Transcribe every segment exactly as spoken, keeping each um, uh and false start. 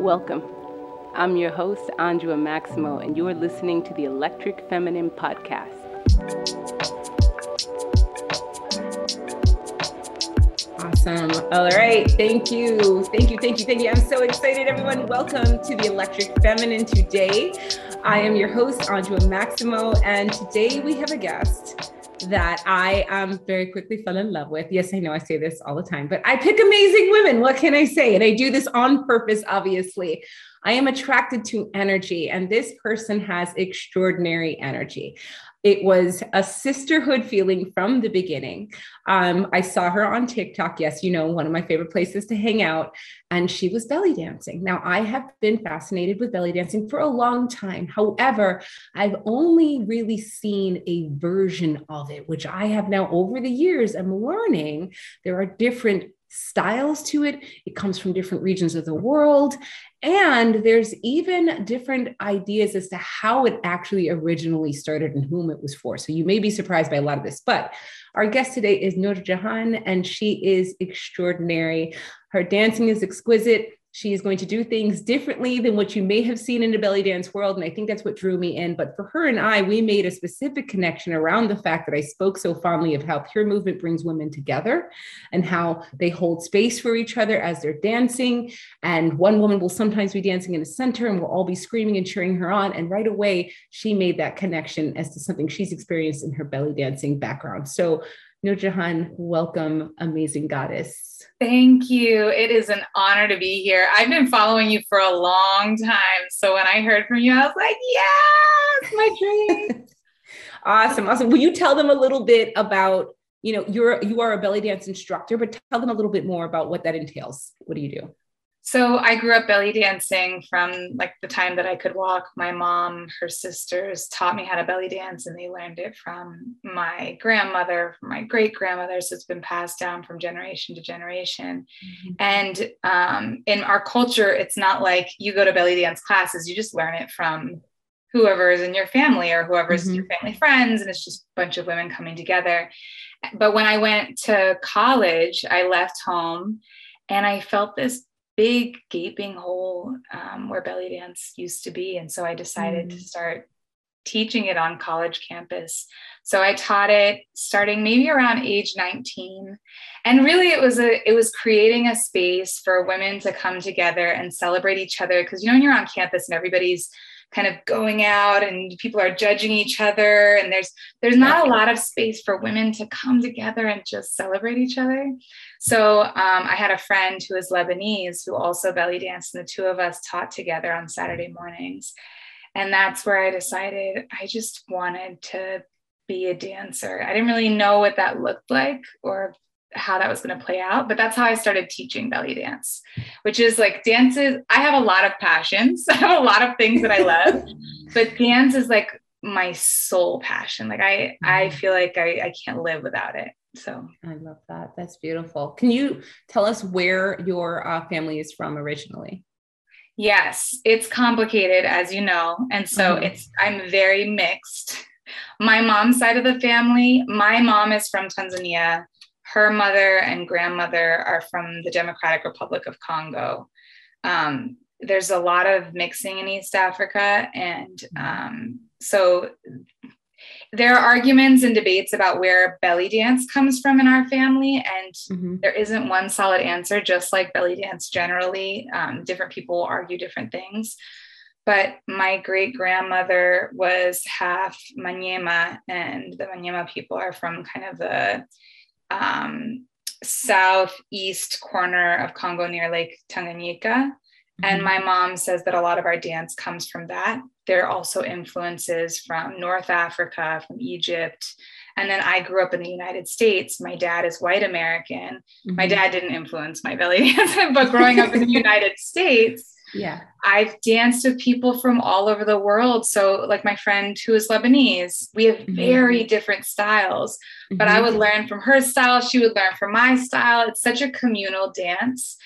Welcome. I'm your host, Andrea Maximo, and you are listening to the Electric Feminine Podcast. Awesome. All right. Thank you. Thank you. Thank you. Thank you. I'm so excited, everyone. Welcome to the Electric Feminine today. I am your host, Andrea Maximo, and today we have a guest that I um, very quickly fell in love with. Yes, I know I say this all the time, but I pick amazing women. What can I say? And I do this on purpose, obviously. I am attracted to energy, and this person has extraordinary energy. It was a sisterhood feeling from the beginning. Um, I saw her on TikTok. Yes, you know, one of my favorite places to hang out. And she was belly dancing. Now, I have been fascinated with belly dancing for a long time. However, I've only really seen a version of it, which I have now over the years. I'm learning there are different styles to it. It comes from different regions of the world. And there's even different ideas as to how it actually originally started and whom it was for. So you may be surprised by a lot of this, but our guest today is Nurjahan, and she is extraordinary. Her dancing is exquisite. She is going to do things differently than what you may have seen in the belly dance world. And I think that's what drew me in. But for her and I, we made a specific connection around the fact that I spoke so fondly of how Pure Movement brings women together and how they hold space for each other as they're dancing. And one woman will sometimes be dancing in the center and we'll all be screaming and cheering her on. And right away, she made that connection as to something she's experienced in her belly dancing background. So Nurjahan, welcome, amazing goddess. Thank you. It is an honor to be here. I've been following you for a long time. So when I heard from you, I was like, yes, my dream. Awesome. Awesome. Will you tell them a little bit about, you know, you're, you are a belly dance instructor, but tell them a little bit more about what that entails. What do you do? So I grew up belly dancing from like the time that I could walk. My mom, her sisters taught me how to belly dance, and they learned it from my grandmother, from my great grandmother. So it's been passed down from generation to generation. Mm-hmm. And um, in our culture, it's not like you go to belly dance classes. You just learn it from whoever is in your family or whoever's mm-hmm. your family friends. And it's just a bunch of women coming together. But when I went to college, I left home and I felt this big gaping hole um, where belly dance used to be. And so I decided mm. to start teaching it on college campus. So I taught it starting maybe around age nineteen. And really it was a, it was creating a space for women to come together and celebrate each other. Cause you know, when you're on campus and everybody's kind of going out and people are judging each other, and there's, there's not a lot of space for women to come together and just celebrate each other. So um, I had a friend who is Lebanese who also belly danced, and the two of us taught together on Saturday mornings. And that's where I decided I just wanted to be a dancer. I didn't really know what that looked like or how that was going to play out, but that's how I started teaching belly dance, which is like dances. I have a lot of passions. I have a lot of things that I love, but dance is like my sole passion. Like I, I feel like I, I can't live without it. So I love that. That's beautiful. Can you tell us where your uh, family is from originally? Yes, it's complicated, as you know. And so mm-hmm. it's, I'm very mixed. My mom's side of the family, my mom is from Tanzania. Her mother and grandmother are from the Democratic Republic of Congo. Um, there's a lot of mixing in East Africa. And um, so there are arguments and debates about where belly dance comes from in our family. And mm-hmm. there isn't one solid answer, just like belly dance generally. Um, different people argue different things. But my great grandmother was half Manyema, and the Manyema people are from kind of the um, southeast corner of Congo near Lake Tanganyika. Mm-hmm. And my mom says that a lot of our dance comes from that. There are also influences from North Africa, from Egypt. And then I grew up in the United States. My dad is white American. Mm-hmm. My dad didn't influence my belly dance, but growing up in the United States, yeah, I've danced with people from all over the world. So like my friend who is Lebanese, we have mm-hmm. very different styles, mm-hmm. but I would learn from her style. She would learn from my style. It's such a communal dance,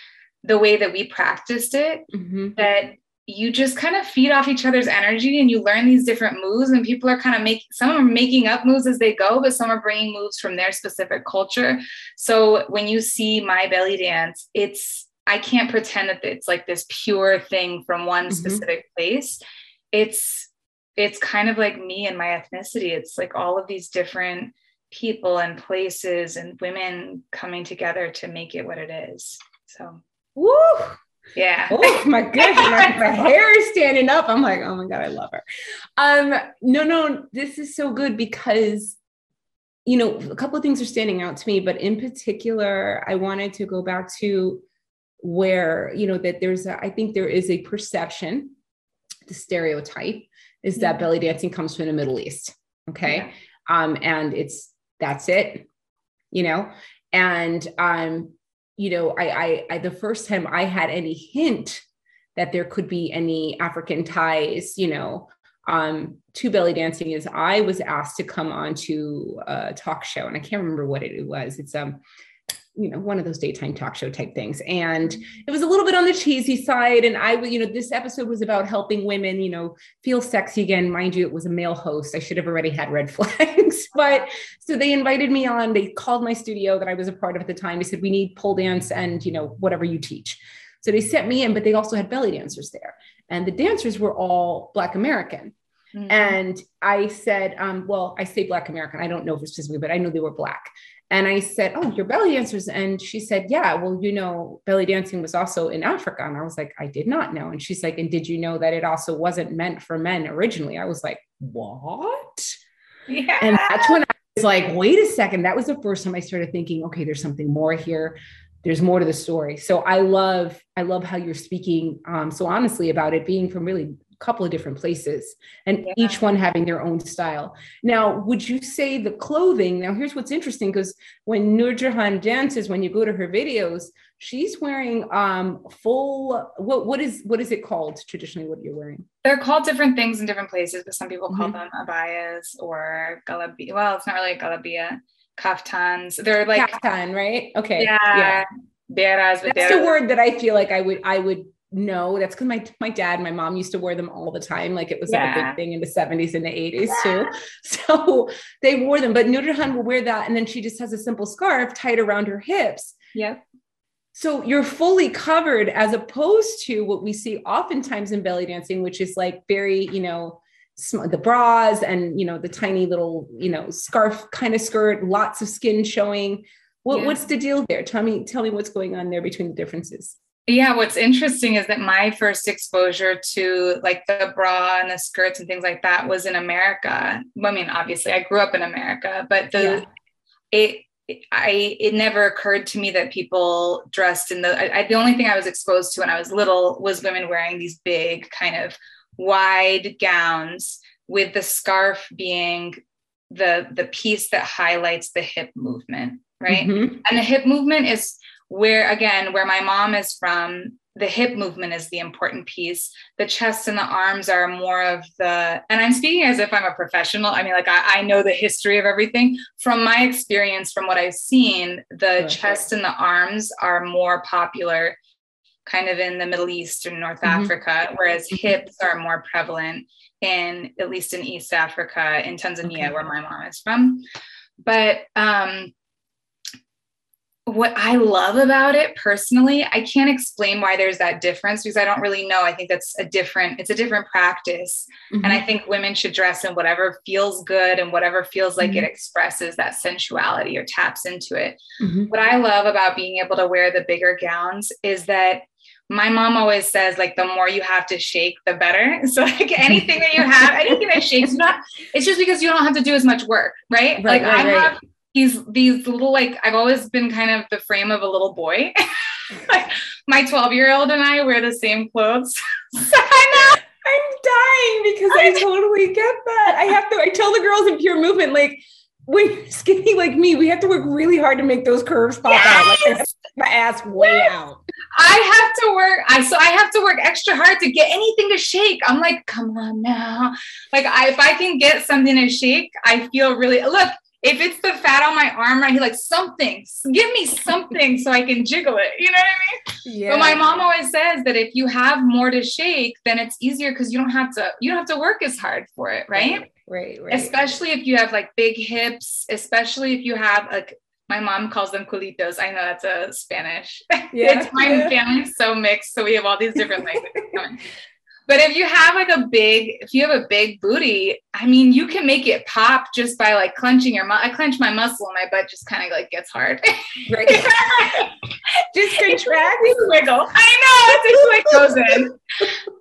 the way that we practiced it, mm-hmm. that you just kind of feed off each other's energy and you learn these different moves, and people are kind of making, some are making up moves as they go, but some are bringing moves from their specific culture. So when you see my belly dance, it's I can't pretend that it's like this pure thing from one mm-hmm. specific place. It's, it's kind of like me and my ethnicity. It's like all of these different people and places and women coming together to make it what it is. So, woo! Yeah. Oh my goodness, my, my hair is standing up. I'm like, oh my God, I love her. Um, no, no, this is so good because, you know, a couple of things are standing out to me, but in particular, I wanted to go back to where, you know, that there's, a, I think there is a perception, the stereotype is that yeah. belly dancing comes from the Middle East. Okay. Yeah. Um, and it's, that's it, you know, and, um, you know, I, I, I, the first time I had any hint that there could be any African ties, you know, um, to belly dancing is I was asked to come on to a talk show, and I can't remember what it was. It's, um, you know, one of those daytime talk show type things. And it was a little bit on the cheesy side. And I, you know, this episode was about helping women, you know, feel sexy again. Mind you, it was a male host. I should have already had red flags, but so they invited me on, they called my studio that I was a part of at the time. They said, we need pole dance and, you know, whatever you teach. So they sent me in, but they also had belly dancers there. And the dancers were all Black American. Mm-hmm. And I said, um, well, I say Black American, I don't know if it's just me, but I know they were Black. And I said, oh, you're belly dancers. And she said, yeah, well, you know, belly dancing was also in Africa. And I was like, I did not know. And she's like, and did you know that it also wasn't meant for men originally? I was like, what? Yeah. And that's when I was like, wait a second. That was the first time I started thinking, okay, there's something more here. There's more to the story. So I love, I love how you're speaking um, so honestly about it being from really a couple of different places and yeah. each one having their own style. Now, would you say the clothing? Now, here's what's interesting, because when Nurjahan dances, when you go to her videos, she's wearing um, full, what, what is what is it called traditionally, what you're wearing? They're called different things in different places, but some people call mm-hmm. them abayas or galabia. Well, it's not really a galabia. Kaftans. They're like kaftan, right? Okay. Yeah. yeah. That's a word that I feel like I would, I would know. That's because my, my dad and my mom used to wear them all the time. Like it was yeah. like a big thing in the seventies and the eighties yeah. too. So they wore them, but Nurjahan will wear that. And then she just has a simple scarf tied around her hips. Yeah. So you're fully covered as opposed to what we see oftentimes in belly dancing, which is like very, you know, the bras and, you know, the tiny little, you know, scarf kind of skirt, lots of skin showing. What, yeah. What's the deal there? Tell me, tell me what's going on there between the differences. Yeah. What's interesting is that my first exposure to like the bra and the skirts and things like that was in America. I mean, obviously I grew up in America, but the, yeah. it, I, it never occurred to me that people dressed in the, I, I, the only thing I was exposed to when I was little was women wearing these big kind of wide gowns with the scarf being the the piece that highlights the hip movement, right? Mm-hmm. And the hip movement is where, again, where my mom is from, the hip movement is the important piece. The chest and the arms are more of the, and I'm speaking as if I'm a professional. I mean, like I, I know the history of everything. From my experience, from what I've seen, the okay. chest and the arms are more popular kind of in the Middle East or North mm-hmm. Africa, whereas hips are more prevalent in, at least in East Africa, in Tanzania, okay. where my mom is from. But um, what I love about it personally, I can't explain why there's that difference because I don't really know. I think that's a different, it's a different practice. Mm-hmm. And I think women should dress in whatever feels good and whatever feels like mm-hmm. it expresses that sensuality or taps into it. Mm-hmm. What I love about being able to wear the bigger gowns is that my mom always says, like, the more you have to shake, the better. So like anything that you have, anything that shakes, not, it's just because you don't have to do as much work, right? right like right, I right. have these, these little, like, I've always been kind of the frame of a little boy. Like my twelve year old and I wear the same clothes. So I know. I'm dying because I totally get that. I have to, I tell the girls in Pure Movement, like, when you're skinny like me, we have to work really hard to make those curves pop yes! out. Like I have to get my ass way yes! out. I have to work. I so I have to work extra hard to get anything to shake. I'm like, come on now. Like I, if I can get something to shake, I feel really. Look, if it's the fat on my arm right here, like something, give me something so I can jiggle it. You know what I mean? Yeah. But my mom always says that if you have more to shake, then it's easier because you don't have to. You don't have to work as hard for it, right? Right. Right, right. Especially if you have like big hips, especially if you have like My mom calls them culitos. I know that's a Spanish. Yeah. It's my yeah. family's so mixed, so we have all these different languages. But if you have like a big, if you have a big booty, I mean, you can make it pop just by like clenching your, mu- I clench my muscle and my butt just kind of like gets hard. Right. Just contract. Wiggle. I know. It's just like goes in.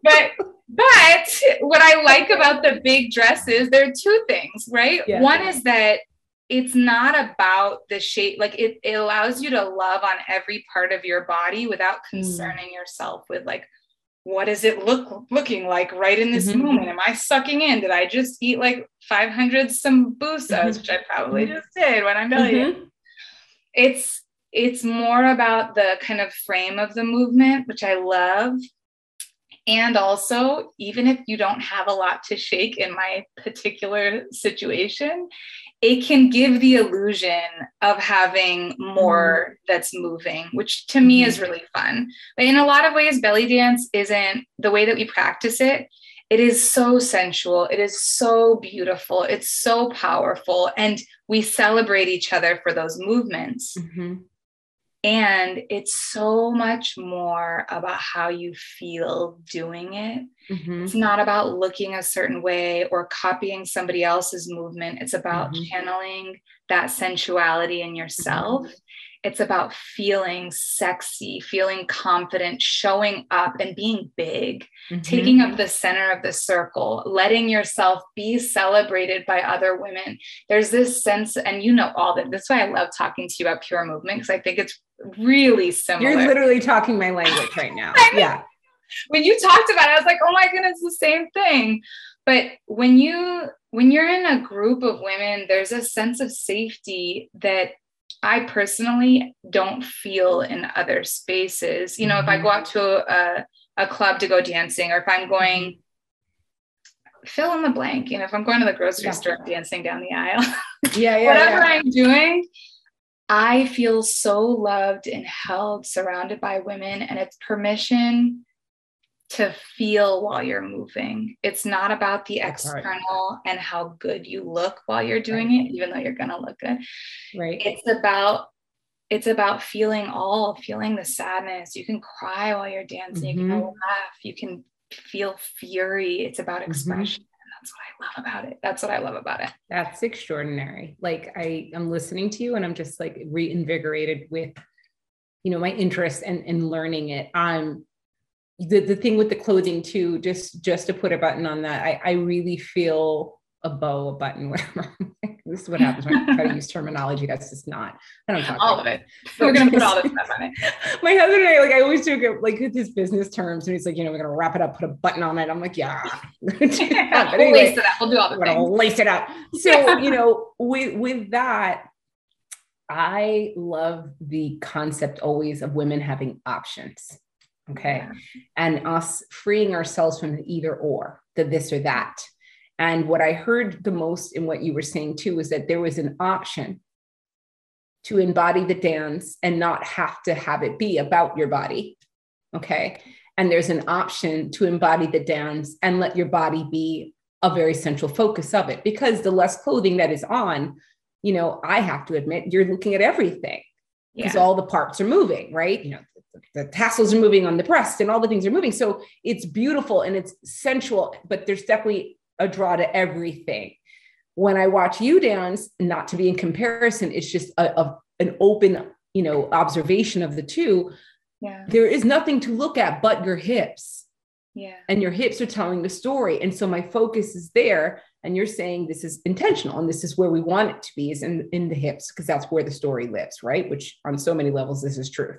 But, but what I like about the big dresses, there are two things, right? Yeah. One is that it's not about the shape. Like it, it allows you to love on every part of your body without concerning mm. yourself with like, what is it look looking like right in this mm-hmm. moment? Am I sucking in? Did I just eat like five hundred sambusas, mm-hmm. which I probably just did when I'm belly mm-hmm. in? It's, it's more about the kind of frame of the movement, which I love. And also, even if you don't have a lot to shake in my particular situation, it can give the illusion of having more that's moving, which to me is really fun. But in a lot of ways, belly dance isn't the way that we practice it. It is so sensual. It is so beautiful. It's so powerful. And we celebrate each other for those movements. Mm-hmm. And it's so much more about how you feel doing it. Mm-hmm. It's not about looking a certain way or copying somebody else's movement. It's about mm-hmm. channeling that sensuality in yourself. Mm-hmm. It's about feeling sexy, feeling confident, showing up and being big, mm-hmm. taking up the center of the circle, letting yourself be celebrated by other women. There's this sense, and you know all that. That's why I love talking to you about pure movement, because I think it's really similar. You're literally talking my language right now. I mean, yeah. When you talked about it, I was like, oh my goodness, the same thing. But when you, when you're in a group of women, there's a sense of safety that I personally don't feel in other spaces. You know, mm-hmm. if I go out to a, a club to go dancing, or if I'm going fill in the blank, you know, if I'm going to the grocery yeah. store dancing down the aisle, yeah, yeah, whatever yeah. I'm doing, I feel so loved and held, surrounded by women, and it's permission to feel while you're moving. It's not about the external and how good you look while you're doing right. it, even though you're going to look good. Right. It's about, it's about feeling all, feeling the sadness. You can cry while you're dancing. Mm-hmm. You can laugh. You can feel fury. It's about expression. Mm-hmm. That's what I love about it. That's what I love about it. That's extraordinary. Like I I'm listening to you and I'm just like reinvigorated with, you know, my interest and, and learning it. Um, the, the thing with the clothing too, just, just to put a button on that. I, I really feel a bow, a button, whatever. This is what happens when I try to use terminology. That's just not, I don't talk all about of it. We're going to put all this stuff on it. My husband and I, like I always do get, like with his business terms, and he's like, you know, we're going to wrap it up, put a button on it. I'm like, yeah, we'll anyway, lace it up. We'll do all the we're things. We'll lace it up. So, you know, with, with that, I love the concept always of women having options. Okay. Yeah. And us freeing ourselves from the either or, the this or that. And what I heard the most in what you were saying too, was that there was an option to embody the dance and not have to have it be about your body. Okay. And there's an option to embody the dance and let your body be a very central focus of it, because the less clothing that is on, you know, I have to admit, you're looking at everything because yeah. all the parts are moving, right? You know, the tassels are moving on the breast and all the things are moving. So it's beautiful and it's sensual, but there's definitely a draw to everything. When I watch you dance, not to be in comparison, it's just a, a, an open, you know, observation of the two. Yeah. There is nothing to look at but your hips. Yeah. And your hips are telling the story. And so my focus is there. And you're saying this is intentional and this is where we want it to be, is in, in the hips, because that's where the story lives, right? Which on so many levels, this is truth.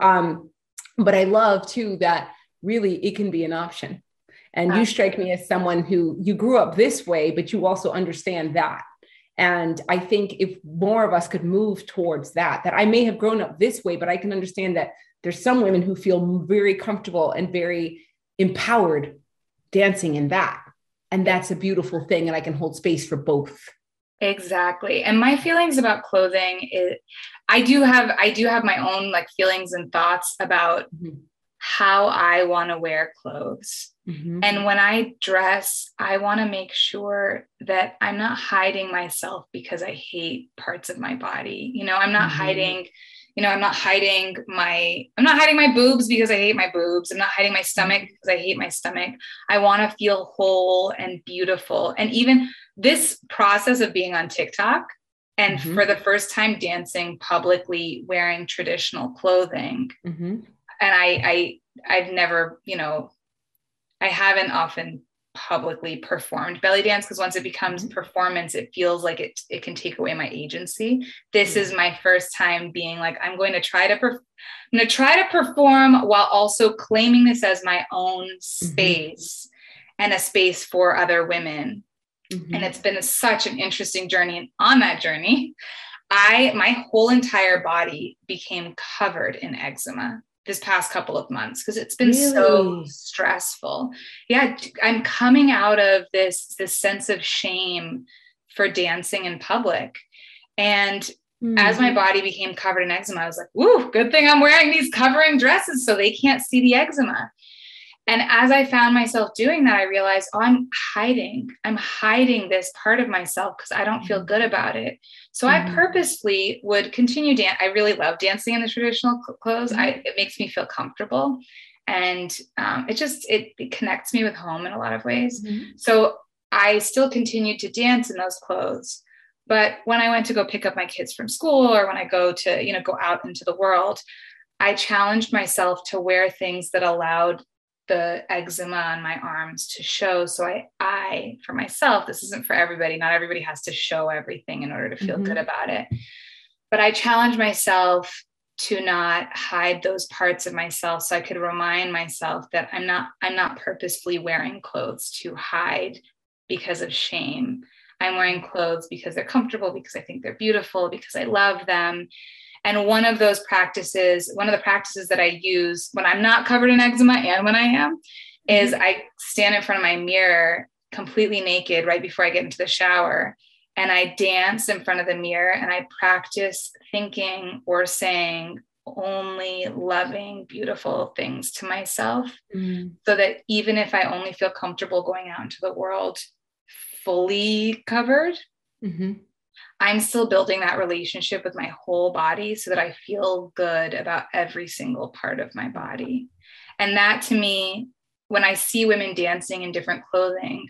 Um, but I love too, that really it can be an option. And you strike me as someone who, you grew up this way, but you also understand that. And I think if more of us could move towards that, that I may have grown up this way, but I can understand that there's some women who feel very comfortable and very empowered dancing in that. And that's a beautiful thing. And I can hold space for both. Exactly. And my feelings about clothing is, I do have, I do have my own like feelings and thoughts about mm-hmm. how I want to wear clothes. Mm-hmm. And when I dress, I want to make sure that I'm not hiding myself because I hate parts of my body. You know, I'm not mm-hmm. hiding, you know, I'm not hiding my, I'm not hiding my boobs because I hate my boobs. I'm not hiding my stomach because I hate my stomach. I want to feel whole and beautiful. And even this process of being on TikTok and mm-hmm. for the first time dancing publicly, wearing traditional clothing, mm-hmm. and I, I, I've never, you know, I haven't often publicly performed belly dance because once it becomes performance, it feels like it, it can take away my agency. This is my first time being like, I'm going to try to, perf- I'm going to try to perform while also claiming this as my own space mm-hmm. and a space for other women. Mm-hmm. And it's been such an interesting journey. And on that journey, I, my whole entire body became covered in eczema this past couple of months because it's been really? so stressful. Yeah. I'm coming out of this, this sense of shame for dancing in public. And mm-hmm. as my body became covered in eczema, I was like, woo, good thing I'm wearing these covering dresses so they can't see the eczema. And as I found myself doing that, I realized, oh, I'm hiding. I'm hiding this part of myself because I don't feel good about it. So mm-hmm. I purposefully would continue dancing. I really love dancing in the traditional clothes. Mm-hmm. I, it makes me feel comfortable. And um, it just, it, it connects me with home in a lot of ways. Mm-hmm. So I still continued to dance in those clothes. But when I went to go pick up my kids from school or when I go to, you know, go out into the world, I challenged myself to wear things that allowed the eczema on my arms to show. So I, I, for myself, this isn't for everybody. Not everybody has to show everything in order to feel mm-hmm. good about it. But I challenged myself to not hide those parts of myself. So I could remind myself that I'm not, I'm not purposefully wearing clothes to hide because of shame. I'm wearing clothes because they're comfortable, because I think they're beautiful, because I love them. And one of those practices, one of the practices that I use when I'm not covered in eczema and when I am, is mm-hmm. I stand in front of my mirror completely naked right before I get into the shower. And I dance in front of the mirror and I practice thinking or saying only loving, beautiful things to myself. Mm-hmm. So that even if I only feel comfortable going out into the world fully covered, mm-hmm. I'm still building that relationship with my whole body so that I feel good about every single part of my body. And that to me, when I see women dancing in different clothing,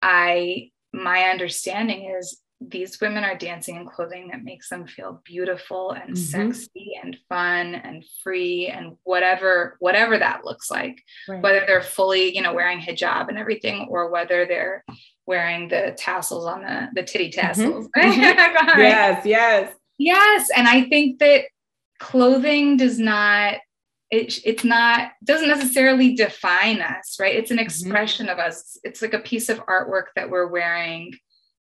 I, my understanding is these women are dancing in clothing that makes them feel beautiful and mm-hmm. sexy and fun and free and whatever, whatever that looks like, right. whether they're fully, you know, wearing hijab and everything, or whether they're wearing the tassels on the, the titty tassels. Mm-hmm. right. Yes. Yes. Yes. And I think that clothing does not, it, it's not, doesn't necessarily define us, right? It's an expression mm-hmm. of us. It's like a piece of artwork that we're wearing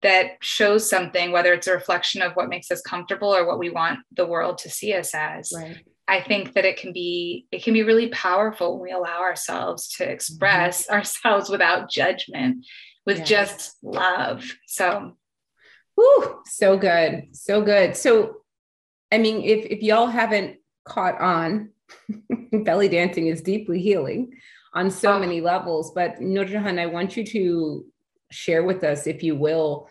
that shows something, whether it's a reflection of what makes us comfortable or what we want the world to see us as. Right. I think that it can be, it can be really powerful when we allow ourselves to express mm-hmm. ourselves without judgment, with yes. just love. So, woo, so good. So good. So, I mean, if, if y'all haven't caught on, belly dancing is deeply healing on so oh. many levels, but Nurjahan, I want you to share with us, if you will,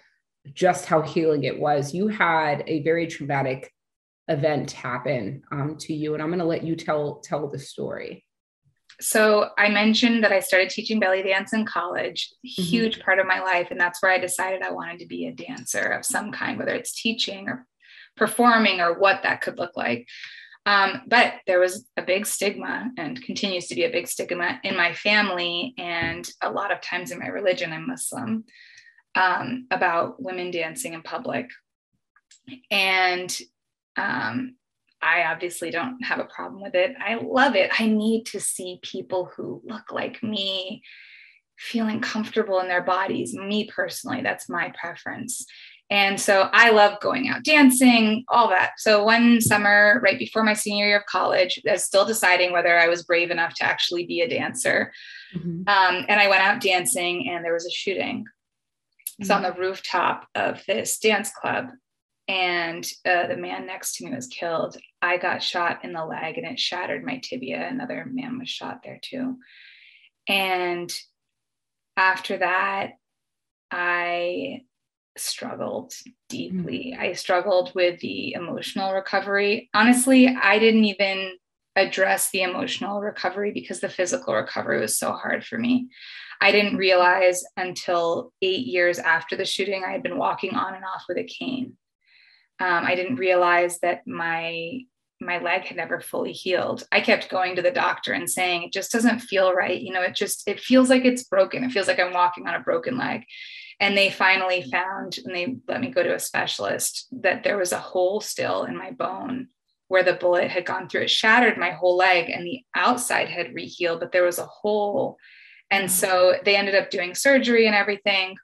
just how healing it was. You had a very traumatic event happen um, to you, and I'm going to let you tell tell the story. So I mentioned that I started teaching belly dance in college, mm-hmm. huge part of my life, and that's where I decided I wanted to be a dancer of some kind, whether it's teaching or performing or what that could look like. Um, but there was a big stigma and continues to be a big stigma in my family and a lot of times in my religion, I'm Muslim, um, about women dancing in public. And um, I obviously don't have a problem with it. I love it. I need to see people who look like me feeling comfortable in their bodies. Me personally, that's my preference. And so I love going out dancing, all that. So one summer, right before my senior year of college, I was still deciding whether I was brave enough to actually be a dancer. Mm-hmm. Um, and I went out dancing and there was a shooting. Mm-hmm. It's on the rooftop of this dance club. And uh, the man next to me was killed. I got shot in the leg and it shattered my tibia. Another man was shot there too. And after that, I struggled deeply. Mm-hmm. I struggled with the emotional recovery. Honestly, I didn't even address the emotional recovery because the physical recovery was so hard for me. I didn't realize until eight years after the shooting, I had been walking on and off with a cane. Um, I didn't realize that my my leg had never fully healed. I kept going to the doctor and saying, it just doesn't feel right. You know, it just, it feels like it's broken. It feels like I'm walking on a broken leg. And they finally found, and they let me go to a specialist, that there was a hole still in my bone where the bullet had gone through. It shattered my whole leg and the outside had rehealed, but there was a hole. And so they ended up doing surgery and everything.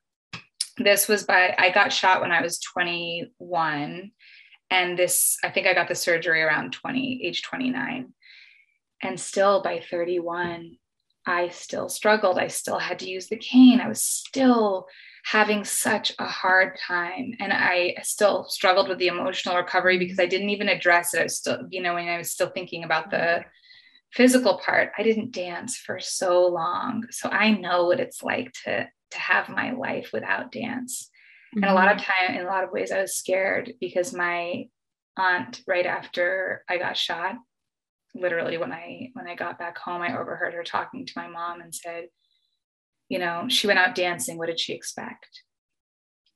This was by, I got shot when I was twenty-one. And this, I think I got the surgery around twenty, age twenty-nine. And still by thirty-one, I still struggled. I still had to use the cane. I was still having such a hard time. And I still struggled with the emotional recovery because I didn't even address it. I was still, you know, when I was still thinking about the physical part, I didn't dance for so long. So I know what it's like to, to have my life without dance. Mm-hmm. And a lot of time, in a lot of ways, I was scared because my aunt, right after I got shot, literally when I, when I got back home, I overheard her talking to my mom and said, you know, she went out dancing. What did she expect?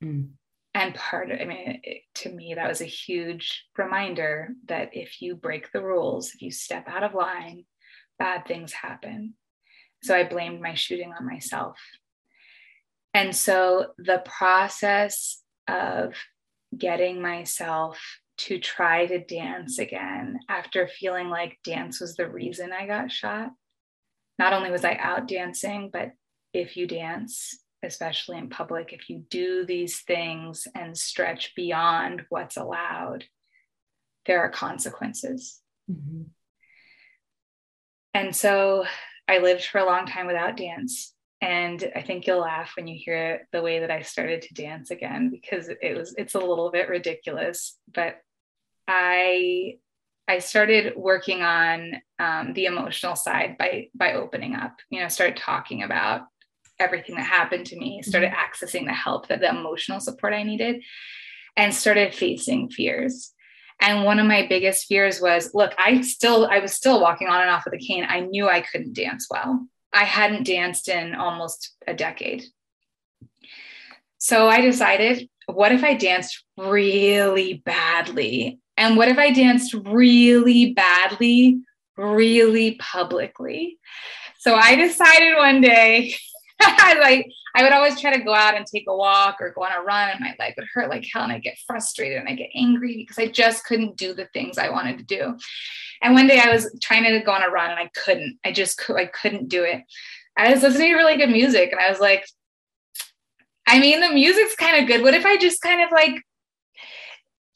Mm. And part of, I mean, it, to me, that was a huge reminder that if you break the rules, if you step out of line, bad things happen. So I blamed my shooting on myself. And so the process of getting myself to try to dance again, after feeling like dance was the reason I got shot, not only was I out dancing, but if you dance, especially in public, if you do these things and stretch beyond what's allowed, there are consequences. Mm-hmm. And so I lived for a long time without dance. And I think you'll laugh when you hear the way that I started to dance again, because it was, it's a little bit ridiculous, but I, I started working on um, the emotional side by, by opening up, you know, started talking about everything that happened to me, started accessing the help, that the emotional support I needed, and started facing fears. And one of my biggest fears was, look, I still, I was still walking on and off with a cane. I knew I couldn't dance well. I hadn't danced in almost a decade. So I decided, what if I danced really badly? And what if I danced really badly, really publicly? So I decided one day, like I would always try to go out and take a walk or go on a run, and my leg would hurt like hell, and I get frustrated and I get angry because I just couldn't do the things I wanted to do. And one day I was trying to go on a run and I couldn't. I just I couldn't do it. I was listening to really good music and I was like, I mean, the music's kind of good. What if I just kind of like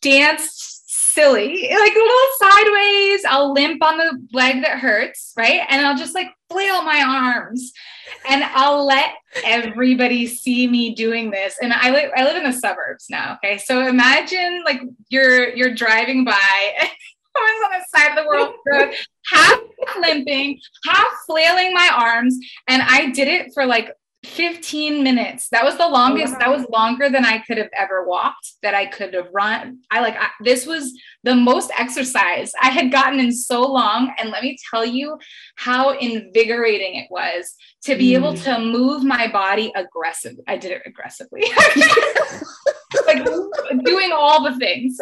danced silly, like a little sideways? I'll limp on the leg that hurts, right? And I'll just like flail my arms and I'll let everybody see me doing this. And I live I live in the suburbs now. Okay. So imagine like you're you're driving by and I was on the side of the world road, half limping, half flailing my arms. And I did it for like fifteen minutes. That was the longest. Oh, wow. That was longer than I could have ever walked, that I could have run. I like, I, this was the most exercise I had gotten in so long. And let me tell you how invigorating it was to be mm. able to move my body aggressively. I did it aggressively, like doing all the things.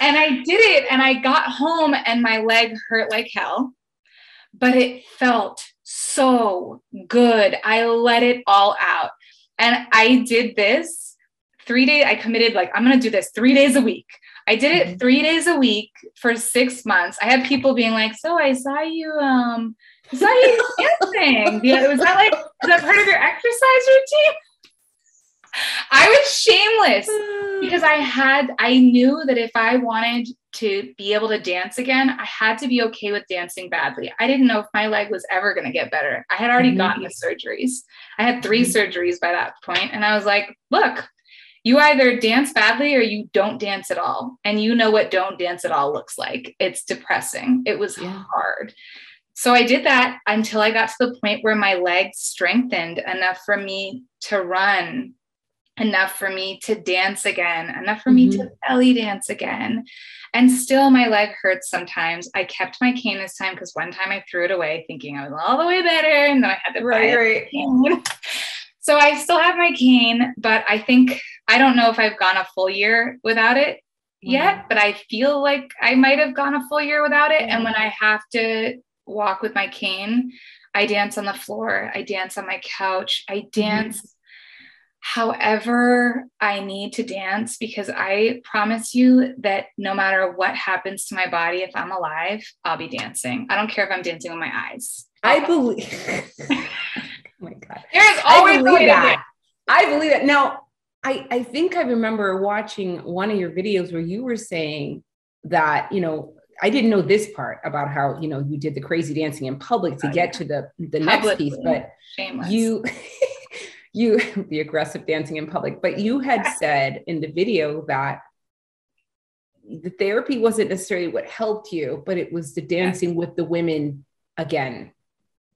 And I did it, and I got home and my leg hurt like hell, but it felt so good. I let it all out. And I did this three days. I committed like, I'm going to do this three days a week. I did it three days a week for six months. I had people being like, so I saw you, um, I saw you dancing. Yeah, was that like, is that part of your exercise routine? I was shameless because I had, I knew that if I wanted to be able to dance again, I had to be okay with dancing badly. I didn't know if my leg was ever going to get better. I had already mm-hmm. gotten the surgeries. I had three mm-hmm. surgeries by that point. And I was like, look, you either dance badly or you don't dance at all. And you know what don't dance at all looks like. It's depressing. It was yeah. hard. So I did that until I got to the point where my legs strengthened enough for me to run, enough for me to dance again, enough for mm-hmm. me to belly dance again. And still my leg hurts sometimes. I kept my cane this time because one time I threw it away thinking I was all the way better. And then I had to buy right. it. So I still have my cane, but I think, I don't know if I've gone a full year without it yet, mm-hmm. but I feel like I might've gone a full year without it. Mm-hmm. And when I have to walk with my cane, I dance on the floor. I dance on my couch. I dance mm-hmm. however I need to dance, because I promise you that no matter what happens to my body, if I'm alive, I'll be dancing. I don't care if I'm dancing with my eyes. I believe. Oh my God. There is always a way to dance. I believe that. Now, I, I think I remember watching one of your videos where you were saying that, you know, I didn't know this part about how, you know, you did the crazy dancing in public to oh, get yeah. to the, the next piece, but shameless. you... You, the aggressive dancing in public, but you had said in the video that the therapy wasn't necessarily what helped you, but it was the dancing yes. with the women again.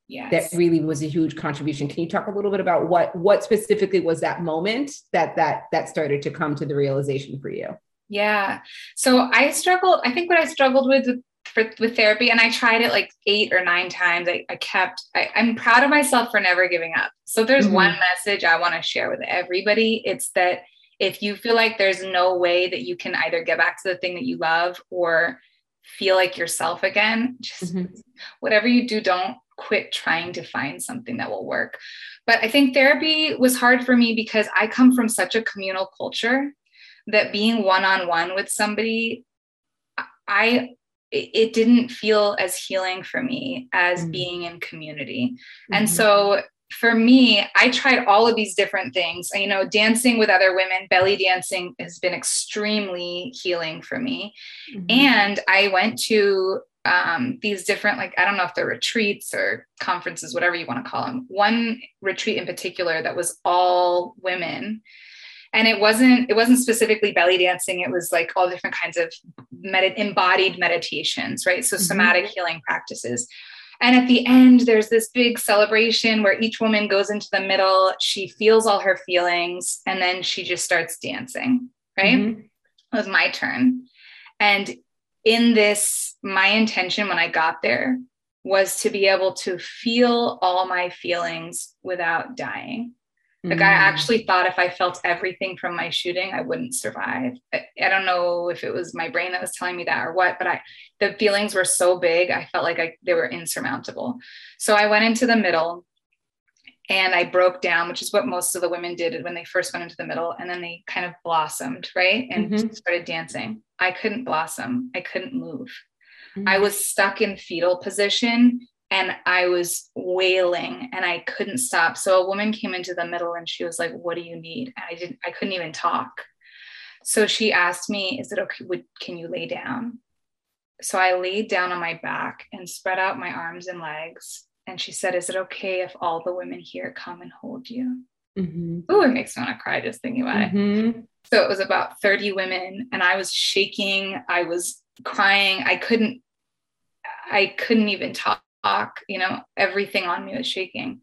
Yes. That really was a huge contribution. Can you talk a little bit about what, what specifically was that moment that, that, that started to come to the realization for you? Yeah. So I struggled, I think what I struggled with For, with therapy, and I tried it like eight or nine times. I, I kept, I, I'm proud of myself for never giving up. So there's mm-hmm. one message I want to share with everybody. It's that if you feel like there's no way that you can either get back to the thing that you love or feel like yourself again, just mm-hmm. whatever you do, don't quit trying to find something that will work. But I think therapy was hard for me because I come from such a communal culture that being one-on-one with somebody, I it didn't feel as healing for me as mm-hmm. being in community. Mm-hmm. And so for me, I tried all of these different things, you know, dancing with other women, belly dancing has been extremely healing for me. Mm-hmm. And I went to um, these different, like, I don't know if they're retreats or conferences, whatever you want to call them. One retreat in particular that was all women. And it wasn't, it wasn't specifically belly dancing. It was like all different kinds of med- embodied meditations, right? So mm-hmm. somatic healing practices. And at the end, there's this big celebration where each woman goes into the middle, she feels all her feelings, and then she just starts dancing, right? Mm-hmm. It was my turn. And in this, my intention when I got there was to be able to feel all my feelings without dying. Like, I actually thought if I felt everything from my shooting, I wouldn't survive. I, I don't know if it was my brain that was telling me that or what, but I, the feelings were so big. I felt like I, they were insurmountable. So I went into the middle and I broke down, which is what most of the women did when they first went into the middle. And then they kind of blossomed, right? And mm-hmm. started dancing. I couldn't blossom. I couldn't move. Mm-hmm. I was stuck in fetal position. And I was wailing and I couldn't stop. So a woman came into the middle and she was like, what do you need? And I didn't, I couldn't even talk. So she asked me, is it okay? Would, can you lay down? So I laid down on my back and spread out my arms and legs. And she said, is it okay if all the women here come and hold you? Mm-hmm. Oh, it makes me want to cry just thinking about mm-hmm. it. So it was about thirty women and I was shaking. I was crying. I couldn't, I couldn't even talk. You know, everything on me was shaking.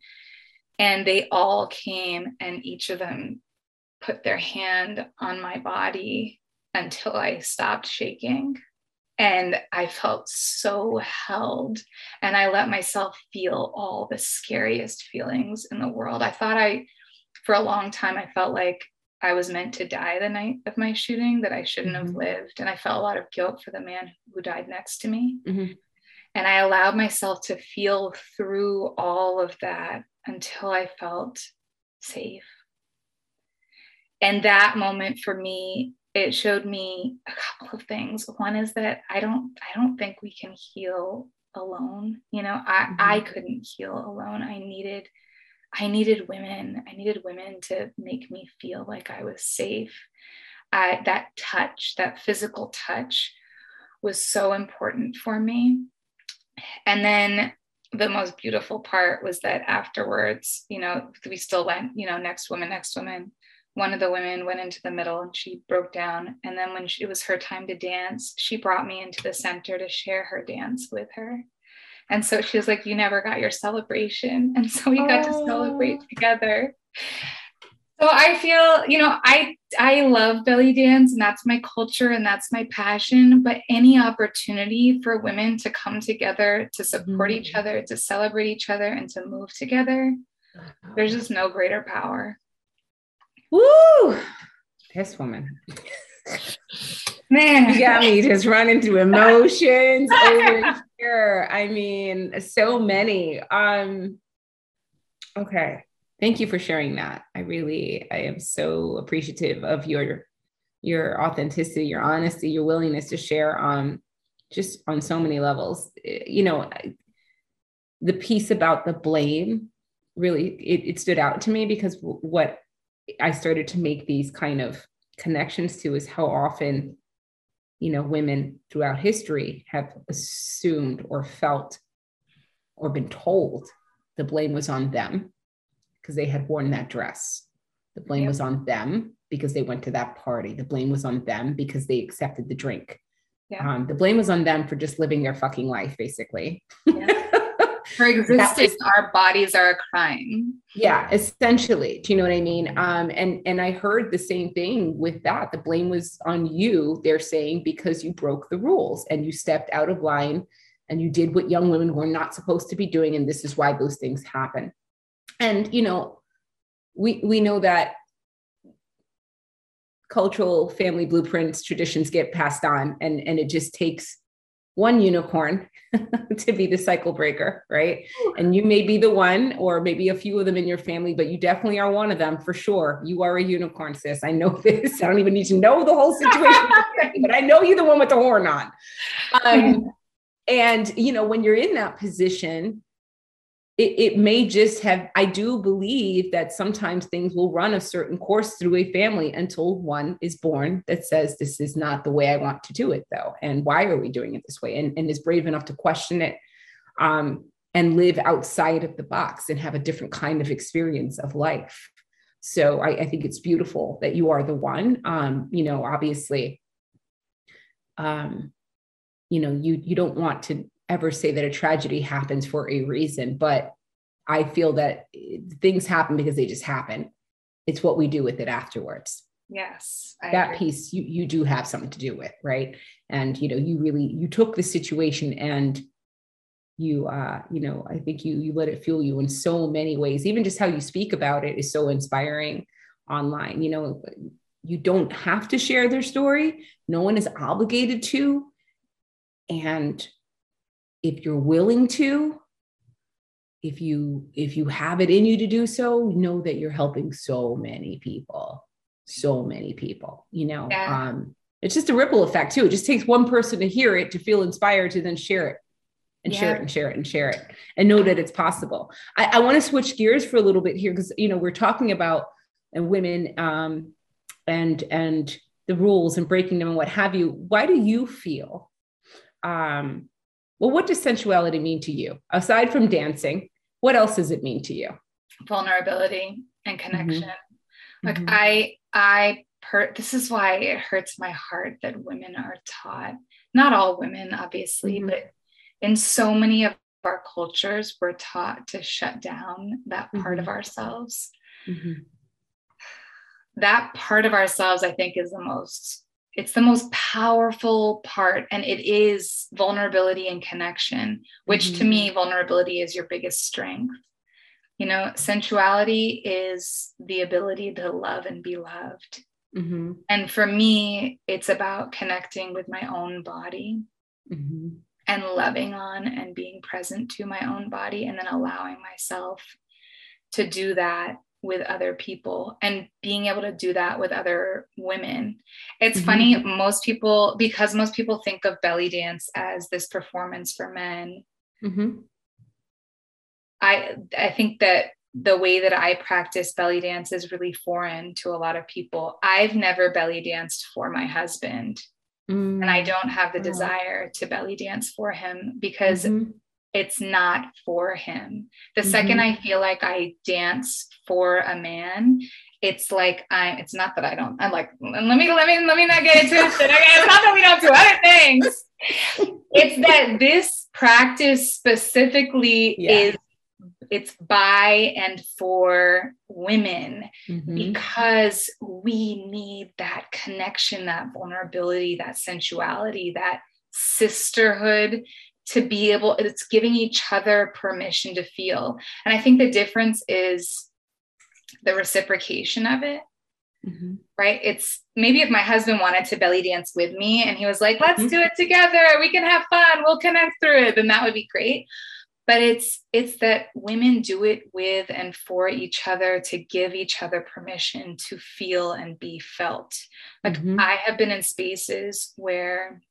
And they all came and each of them put their hand on my body until I stopped shaking. And I felt so held. And I let myself feel all the scariest feelings in the world. I thought I, for a long time, I felt like I was meant to die the night of my shooting, that I shouldn't mm-hmm. have lived. And I felt a lot of guilt for the man who died next to me. Mm-hmm. And I allowed myself to feel through all of that until I felt safe. And that moment for me, it showed me a couple of things. One is that I don't, I don't think we can heal alone. You know, I, mm-hmm. I couldn't heal alone. I needed, I needed women. I needed women to make me feel like I was safe. I, that touch, that physical touch was so important for me. And then the most beautiful part was that afterwards, you know, we still went, you know, next woman, next woman, one of the women went into the middle and she broke down. And then when she, it was her time to dance, she brought me into the center to share her dance with her. And so she was like, you never got your celebration. And so we got oh. to celebrate together. So I feel, you know, I, I love belly dance, and that's my culture and that's my passion, but any opportunity for women to come together, to support mm-hmm. each other, to celebrate each other, and to move together, there's just no greater power. Woo! This woman. Man, you got me just running through emotions over here. I mean, so many. Um, okay. Thank you for sharing that. I really, I am so appreciative of your, your authenticity, your honesty, your willingness to share on just on so many levels. You know, the piece about the blame really, it, it stood out to me, because what I started to make these kind of connections to is how often, you know, women throughout history have assumed or felt or been told the blame was on them because they had worn that dress. The blame yeah. was on them because they went to that party. The blame was on them because they accepted the drink. Yeah. Um, the blame was on them for just living their fucking life, basically. Yeah. For existing, our bodies are a crime. Yeah, essentially. Do you know what I mean? Um, and, and I heard the same thing with that. The blame was on you, they're saying, because you broke the rules and you stepped out of line and you did what young women were not supposed to be doing. And this is why those things happen. And, you know, we, we know that cultural family blueprints, traditions get passed on, and, and it just takes one unicorn to be the cycle breaker, right? And you may be the one, or maybe a few of them in your family, but you definitely are one of them for sure. You are a unicorn, sis. I know this. I don't even need to know the whole situation, but I know you're the one with the horn on. Um, and, you know, when you're in that position, it, it may just have, I do believe that sometimes things will run a certain course through a family until one is born that says, this is not the way I want to do it though. And why are we doing it this way? And, and is brave enough to question it um, and live outside of the box and have a different kind of experience of life. So I, I think it's beautiful that you are the one, um, you know, obviously, um, you know, you, you don't want to ever say that a tragedy happens for a reason, but I feel that things happen because they just happen. It's what we do with it afterwards. Yes. I that agree. Piece you, you do have something to do with, right? And, you know, you really, you took the situation and you, uh, you know, I think you, you let it fuel you in so many ways. Even just how you speak about it is so inspiring online. You know, you don't have to share their story. No one is obligated to. And if you're willing to, if you, if you have it in you to do so, know that you're helping so many people, so many people, you know, yeah. um, it's just a ripple effect too. It just takes one person to hear it, to feel inspired, to then share it and yeah. share it and share it and share it and know that it's possible. I, I want to switch gears for a little bit here, because, you know, we're talking about and women um, and, and the rules and breaking them and what have you. Why do you feel, um, well, what does sensuality mean to you? Aside from dancing, what else does it mean to you? Vulnerability and connection. Mm-hmm. Like mm-hmm. I, I, per- this is why it hurts my heart that women are taught, not all women, obviously, mm-hmm. but in so many of our cultures, we're taught to shut down that part mm-hmm. of ourselves. Mm-hmm. That part of ourselves, I think, is the most It's the most powerful part, and it is vulnerability and connection, which mm-hmm. to me, vulnerability is your biggest strength. You know, sensuality is the ability to love and be loved. Mm-hmm. And for me, it's about connecting with my own body mm-hmm. and loving on and being present to my own body, and then allowing myself to do that with other people and being able to do that with other women. It's mm-hmm. funny, most people, because most people think of belly dance as this performance for men. Mm-hmm. I I think that the way that I practice belly dance is really foreign to a lot of people. I've never belly danced for my husband mm-hmm. and I don't have the desire to belly dance for him, because mm-hmm. it's not for him. The mm-hmm. second I feel like I dance for a man, it's like, I, it's not that I don't, I'm like, let me, let me, let me not get into it. It's not that we don't do other things. It's that this practice specifically yeah. is, it's by and for women mm-hmm. because we need that connection, that vulnerability, that sensuality, that sisterhood to be able, it's giving each other permission to feel. And I think the difference is the reciprocation of it, mm-hmm. right? It's maybe if my husband wanted to belly dance with me and he was like, let's mm-hmm. do it together. We can have fun. We'll connect through it. Then that would be great. But it's, it's that women do it with and for each other to give each other permission to feel and be felt. Like mm-hmm. I have been in spaces where,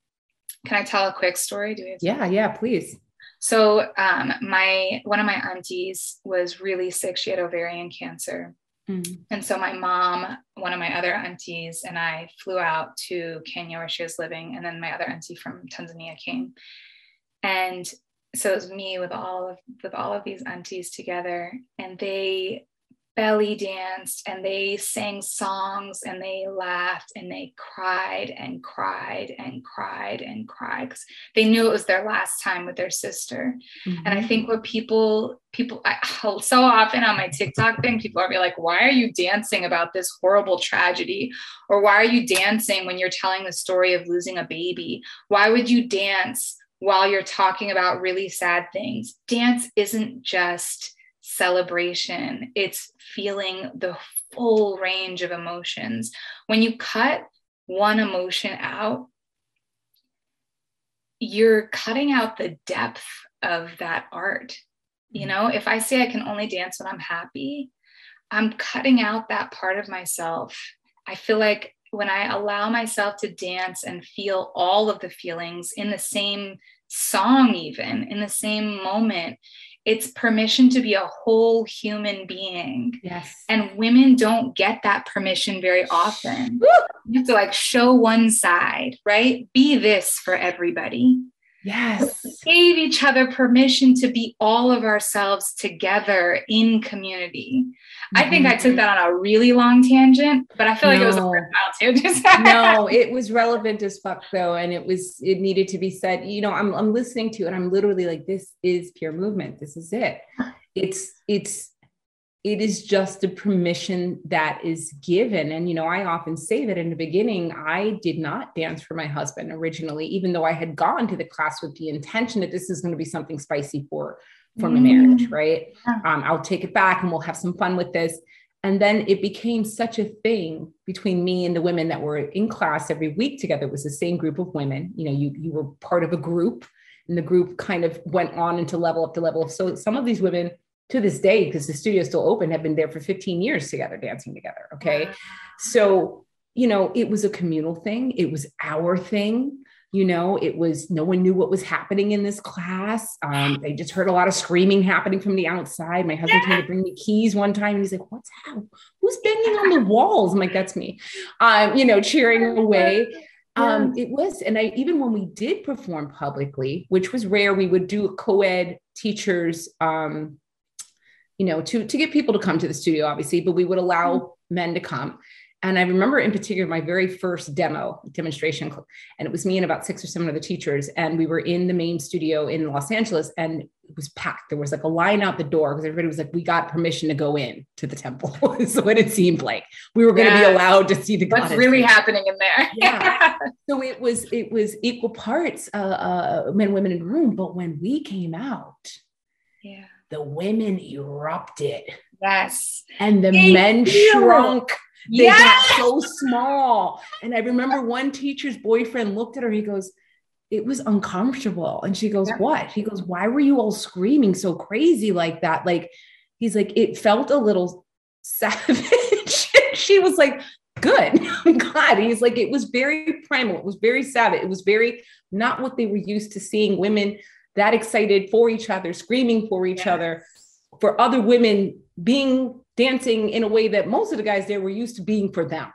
can I tell a quick story? Do we have yeah. Time? Yeah, please. So um, my, one of my aunties was really sick. She had ovarian cancer. Mm-hmm. And so my mom, one of my other aunties and I flew out to Kenya where she was living. And then my other auntie from Tanzania came. And so it was me with all of, with all of these aunties together, and they belly danced and they sang songs and they laughed and they cried and cried and cried and cried because they knew it was their last time with their sister. Mm-hmm. And I think what people, people, I, so often on my TikTok thing, people are like, why are you dancing about this horrible tragedy? Or why are you dancing when you're telling the story of losing a baby? Why would you dance while you're talking about really sad things? Dance isn't just celebration. It's feeling the full range of emotions. When you cut one emotion out, you're cutting out the depth of that art. You know, if I say I can only dance when I'm happy, I'm cutting out that part of myself. I feel like when I allow myself to dance and feel all of the feelings in the same song, even in the same moment, it's permission to be a whole human being. Yes. And women don't get that permission very often. Woo! You have to like show one side, right? Be this for everybody. Yes. We gave each other permission to be all of ourselves together in community. Mm-hmm. I think I took that on a really long tangent, but I feel no. like it was a worthwhile tangent. No, it was relevant as fuck though. And it was, it needed to be said. You know, I'm, I'm listening to, and I'm literally like, this is pure movement. This is it. It's, it's, it is just a permission that is given. And, you know, I often say that in the beginning, I did not dance for my husband originally, even though I had gone to the class with the intention that this is going to be something spicy for, for my marriage, right? Um, I'll take it back and we'll have some fun with this. And then it became such a thing between me and the women that were in class every week together. It was the same group of women. You know, you, you were part of a group, and the group kind of went on into level up to level. So some of these women, to this day, because the studio is still open, have been there for fifteen years together, dancing together. Okay. So, you know, it was a communal thing. It was our thing. You know, it was, no one knew what was happening in this class. Um, they just heard a lot of screaming happening from the outside. My husband came to bring me keys one time. And he's like, what's that? Who's banging on the walls? I'm like, that's me, um, you know, cheering away. Um, it was, and I, even when we did perform publicly, which was rare, we would do co-ed teachers, um, you know, to, to get people to come to the studio, obviously, but we would allow mm-hmm. men to come. And I remember in particular, my very first demo demonstration, and it was me and about six or seven other teachers. And we were in the main studio in Los Angeles, and it was packed. There was like a line out the door because everybody was like, we got permission to go in to the temple. Is what it seemed like. We were going to yeah. be allowed to see the goddess. What's really happening in there. Yeah. So it was, it was equal parts, uh, uh, men, women in the room. But when we came out, yeah. the women erupted. Yes. And the they men shrunk. They yes. got so small. And I remember one teacher's boyfriend looked at her. He goes, it was uncomfortable. And she goes, what? He goes, why were you all screaming so crazy like that? Like, he's like, it felt a little savage. She was like, good. God. He's like, it was very primal. It was very savage. It was very not what they were used to seeing women that excited for each other, screaming for each yes. other, for other women being dancing in a way that most of the guys there were used to being for them.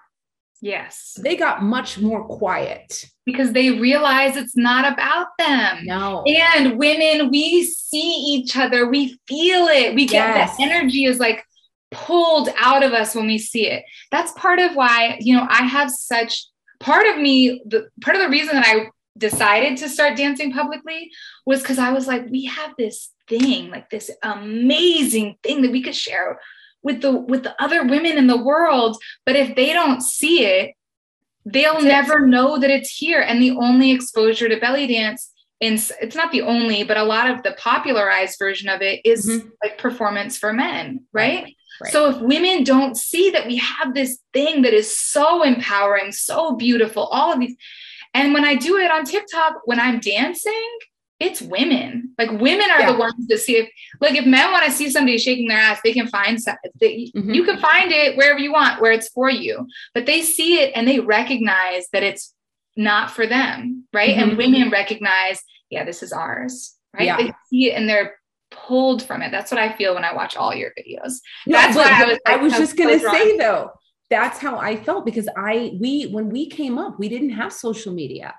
Yes. They got much more quiet. Because they realize it's not about them. No. And women, we see each other, we feel it. We get yes. that energy is like, pulled out of us when we see it. That's part of why, you know, I have such part of me, the part of the reason that I decided to start dancing publicly was because I was like, we have this thing, like this amazing thing that we could share with the, with the other women in the world. But if they don't see it, they'll never know that it's here. And the only exposure to belly dance, in, it's not the only, but a lot of the popularized version of it is mm-hmm. like performance for men, right? Right. So if women don't see that we have this thing that is so empowering, so beautiful, all of these. And when I do it on TikTok, when I'm dancing, it's women. Like women are yeah. the ones that see it. Like if men want to see somebody shaking their ass, they can find something. Mm-hmm. You can find it wherever you want, where it's for you. But they see it and they recognize that it's not for them, right? Mm-hmm. And women recognize, yeah, this is ours, right? Yeah. They see it and they're pulled from it. That's what I feel when I watch all your videos. No, that's why I was. Like, I was just gonna so say though, that's how I felt because I we when we came up, we didn't have social media.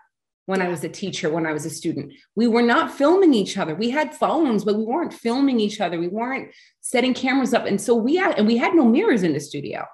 When I was a teacher, when I was a student, we were not filming each other. We had phones, but we weren't filming each other. We weren't setting cameras up. And so we had, and we had no mirrors in the studio.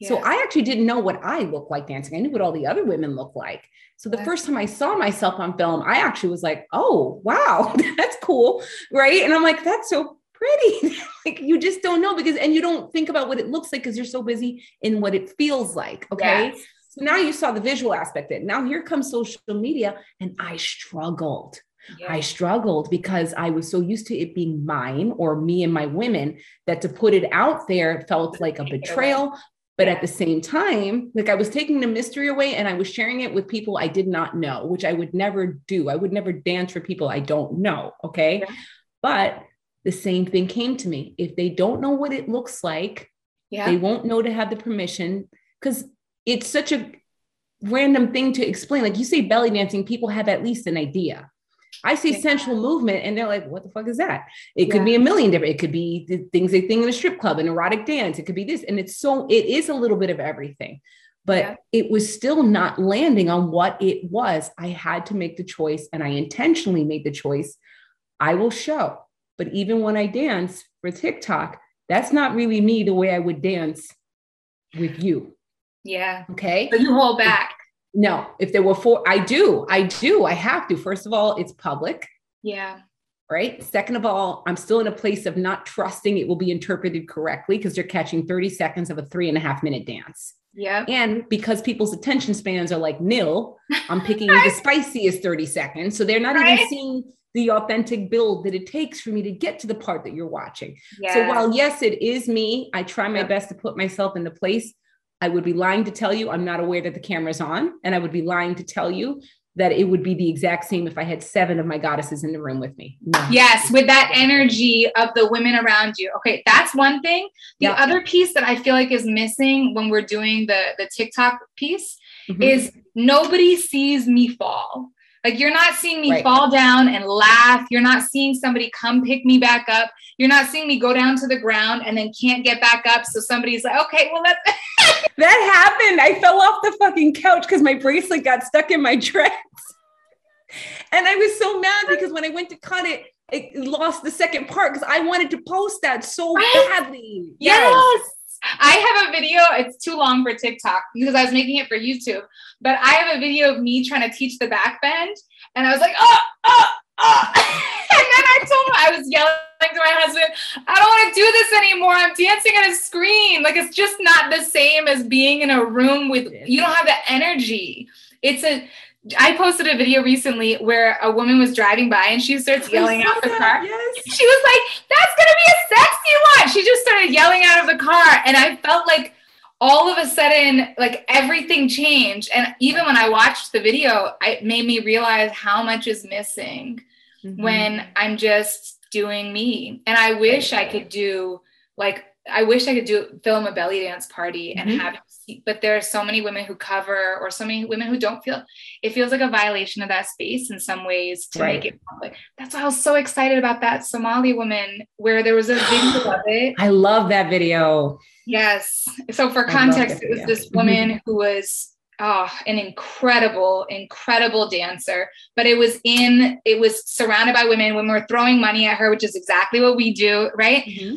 Yeah. So I actually didn't know what I looked like dancing. I knew what all the other women looked like. So the first time I saw myself on film, I actually was like, oh, wow, that's cool. Right. And I'm like, that's so pretty. Like you just don't know because, and you don't think about what it looks like because you're so busy in what it feels like. Okay. Yes. So now you saw the visual aspect of it. Now here comes social media and I struggled. Yeah. I struggled because I was so used to it being mine or me and my women that to put it out there felt like a betrayal. But at the same time, like I was taking the mystery away and I was sharing it with people I did not know, which I would never do. I would never dance for people I don't know. Okay. Yeah. But the same thing came to me. If they don't know what it looks like, yeah. they won't know to have the permission because it's such a random thing to explain. Like you say belly dancing, people have at least an idea. I say yeah. sensual movement and they're like, what the fuck is that? It yeah. could be a million different. It could be the things they think in a strip club, an erotic dance. It could be this. And it's so, it is a little bit of everything, but yeah. it was still not landing on what it was. I had to make the choice and I intentionally made the choice. I will show, but even when I dance for TikTok, that's not really me the way I would dance with you. Yeah. Okay. So you hold back. No, if there were four, I do, I do, I have to. First of all, it's public. Yeah. Right. Second of all, I'm still in a place of not trusting it will be interpreted correctly because they're catching thirty seconds of a three and a half minute dance. Yeah. And because people's attention spans are like nil, I'm picking the spiciest thirty seconds. So they're not right? even seeing the authentic build that it takes for me to get to the part that you're watching. Yeah. So while, yes, it is me, I try my yeah. best to put myself in the place. I would be lying to tell you I'm not aware that the camera's on. And I would be lying to tell you that it would be the exact same if I had seven of my goddesses in the room with me. No. Yes, with that energy of the women around you. Okay, that's one thing. The yeah. other piece that I feel like is missing when we're doing the, the TikTok piece mm-hmm. is nobody sees me fall. Like you're not seeing me right. fall down and laugh. You're not seeing somebody come pick me back up. You're not seeing me go down to the ground and then can't get back up. So somebody's like, okay, well, that's... that happened. I fell off the fucking couch because my bracelet got stuck in my dress. And I was so mad because when I went to cut it, it lost the second part because I wanted to post that so badly. Yes. yes. I have a video, it's too long for TikTok because I was making it for YouTube, but I have a video of me trying to teach the back bend. And I was like, oh, oh, oh. And then I told him, I was yelling to my husband, I don't want to do this anymore. I'm dancing on a screen. Like, it's just not the same as being in a room with, you don't have the energy. It's a, I posted a video recently where a woman was driving by and she starts yelling out the car. Yes. She was like, that's going to be a sexy one. She just started yelling out of the car. And I felt like all of a sudden, like everything changed. And even when I watched the video, it made me realize how much is missing mm-hmm. when I'm just doing me. And I wish I could do like, I wish I could do film a belly dance party and mm-hmm. have, but there are so many women who cover or so many women who don't feel, it feels like a violation of that space in some ways to right. make it public. That's why I was so excited about that Somali woman where there was a video of it. I love that video. Yes. So for context, it was this woman who was oh, an incredible, incredible dancer, but it was in, it was surrounded by women when we're throwing money at her, which is exactly what we do. Right. Mm-hmm.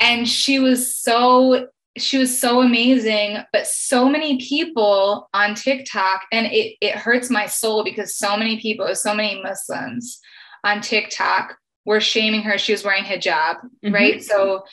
And she was so, she was so amazing, but so many people on TikTok, and it, it hurts my soul because so many people, so many Muslims on TikTok were shaming her. She was wearing hijab, mm-hmm. right? So,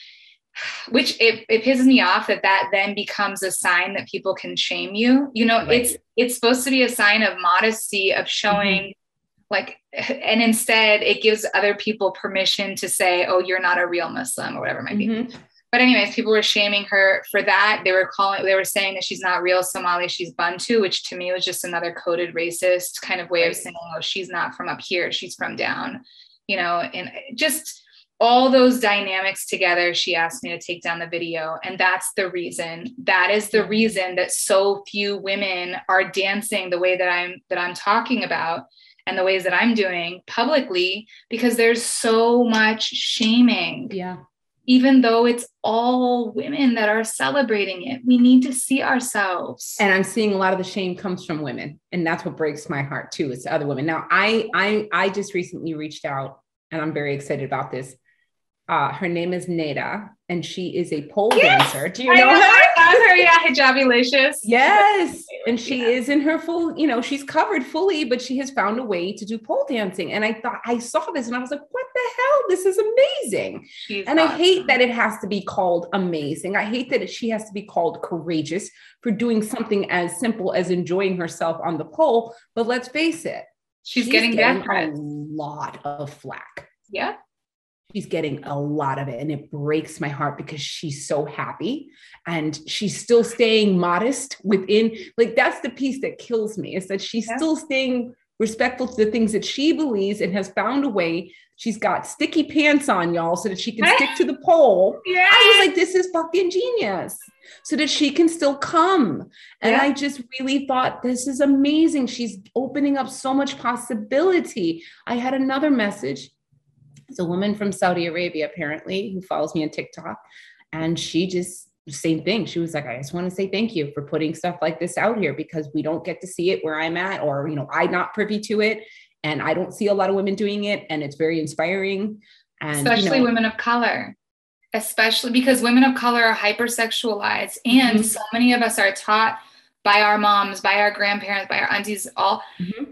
which it, it pisses me off that that then becomes a sign that people can shame you. You know, right. it's, it's supposed to be a sign of modesty, of showing mm-hmm. like, and instead it gives other people permission to say, oh, you're not a real Muslim or whatever it might mm-hmm. be. But anyways, people were shaming her for that. They were calling, they were saying that she's not real Somali, she's Bantu, which to me was just another coded racist kind of way right. of saying, oh, she's not from up here, she's from down, you know, and just all those dynamics together. She asked me to take down the video. And that's the reason, that is the reason that so few women are dancing the way that I'm, that I'm talking about and the ways that I'm doing publicly, because there's so much shaming. Yeah. Even though it's all women that are celebrating it, we need to see ourselves. And I'm seeing a lot of the shame comes from women. And that's what breaks my heart too, is other women. Now I, I, I just recently reached out, and I'm very excited about this. Uh, her name is Neda, and she is a pole yes! dancer. Do you know I her? I found her, yeah, hijabilicious. Yes. And she yeah. is in her full, you know, she's covered fully, but she has found a way to do pole dancing. And I thought, I saw this and I was like, what the hell? This is amazing. She's and awesome. I hate that it has to be called amazing. I hate that she has to be called courageous for doing something as simple as enjoying herself on the pole. But let's face it, she's, she's getting, getting a lot of flack. Yeah. She's getting a lot of it, and it breaks my heart because she's so happy and she's still staying modest within, like, that's the piece that kills me, is that she's yeah. still staying respectful to the things that she believes and has found a way. She's got sticky pants on, y'all, so that she can stick to the pole. Yeah. I was like, this is fucking genius, so that she can still come. And yeah. I just really thought, this is amazing. She's opening up so much possibility. I had another message. It's a woman from Saudi Arabia, apparently, who follows me on TikTok. And she just, same thing. She was like, I just want to say thank you for putting stuff like this out here, because we don't get to see it where I'm at, or, you know, I'm not privy to it. And I don't see a lot of women doing it. And it's very inspiring. And, especially you know, women of color, especially because women of color are hypersexualized. And mm-hmm. so many of us are taught by our moms, by our grandparents, by our aunties, all mm-hmm.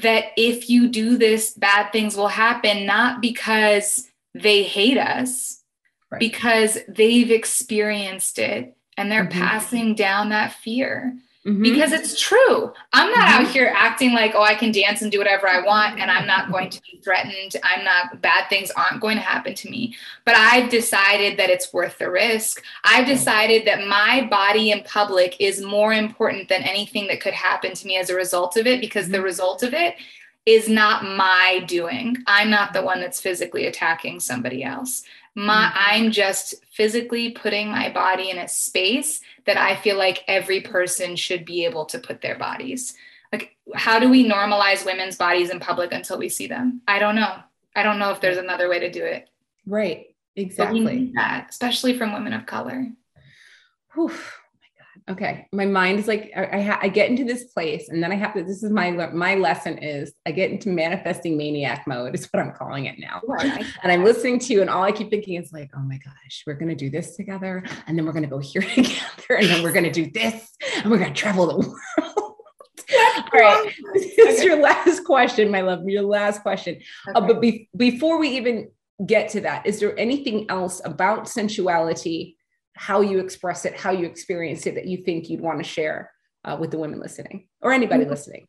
that if you do this, bad things will happen, not because they hate us, right. because they've experienced it and they're mm-hmm. passing down that fear mm-hmm. because it's true. I'm not mm-hmm. out here acting like, oh, I can dance and do whatever I want and I'm not going to be threatened. I'm not, bad things aren't going to happen to me, but I've decided that it's worth the risk. I've decided that my body in public is more important than anything that could happen to me as a result of it, because mm-hmm. the result of it is not my doing. I'm not the one that's physically attacking somebody else. My, mm-hmm. I'm just physically putting my body in a space that I feel like every person should be able to put their bodies. Like, how do we normalize women's bodies in public until we see them? I don't know. I don't know if there's another way to do it. Right. Exactly. But we need that, especially from women of color. Whew. Okay. My mind is like, I, I, ha- I get into this place, and then I have to, this is my, my lesson is I get into manifesting maniac mode is what I'm calling it now. Right. And I'm listening to you, and all I keep thinking is like, oh my gosh, we're going to do this together. And then we're going to go here together. And then we're going to do this, and we're going to travel the world. All right. This is okay. Your last question, my love, your last question. Okay. Uh, but be- before we even get to that, is there anything else about sensuality, how you express it, how you experience it, that you think you'd want to share uh, with the women listening or anybody listening?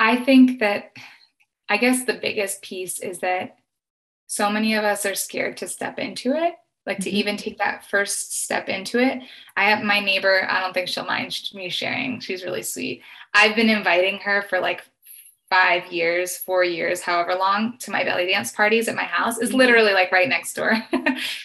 I think that, I guess the biggest piece is that so many of us are scared to step into it, like mm-hmm. to even take that first step into it. I have my neighbor, I don't think she'll mind me sharing. She's really sweet. I've been inviting her for like five years, four years, however long, to my belly dance parties at my house. Is literally like right next door.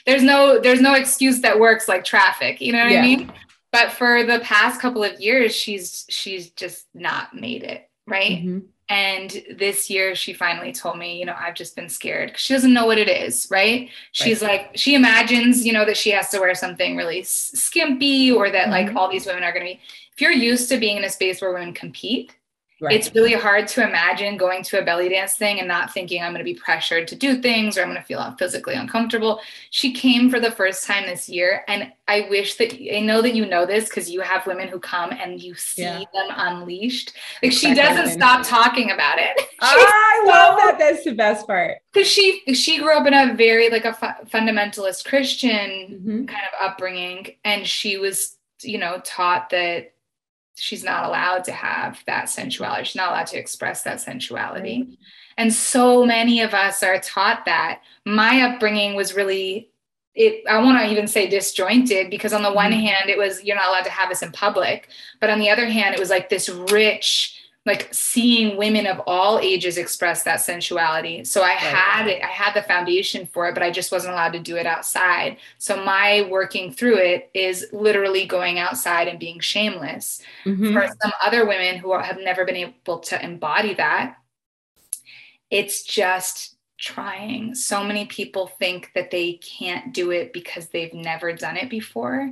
There's no, there's no excuse that works, like traffic, you know what yeah. I mean? But for the past couple of years, she's, she's just not made it. Right. Mm-hmm. And this year she finally told me, you know, I've just been scared. She doesn't know what it is. Right. She's right. like, she imagines, you know, that she has to wear something really skimpy, or that mm-hmm. like all these women are going to be, if you're used to being in a space where women compete, Right. It's really hard to imagine going to a belly dance thing and not thinking I'm going to be pressured to do things or I'm going to feel physically uncomfortable. She came for the first time this year. And I wish that, I know that you know this because you have women who come and you see yeah. them unleashed. Like she doesn't stop talking about it. I so, love that. That's the best part. Because she, she grew up in a very like a fu- fundamentalist Christian mm-hmm. kind of upbringing. And she was, you know, taught that she's not allowed to have that sensuality. She's not allowed to express that sensuality. Right. And so many of us are taught that. My upbringing was really, it. I want to even say disjointed, because on the one mm-hmm. hand, it was, you're not allowed to have this in public. But on the other hand, it was like this rich, like seeing women of all ages express that sensuality. So I right. had it, I had the foundation for it, but I just wasn't allowed to do it outside. So my working through it is literally going outside and being shameless. Mm-hmm. For some other women who have never been able to embody that, it's just trying. So many people think that they can't do it because they've never done it before.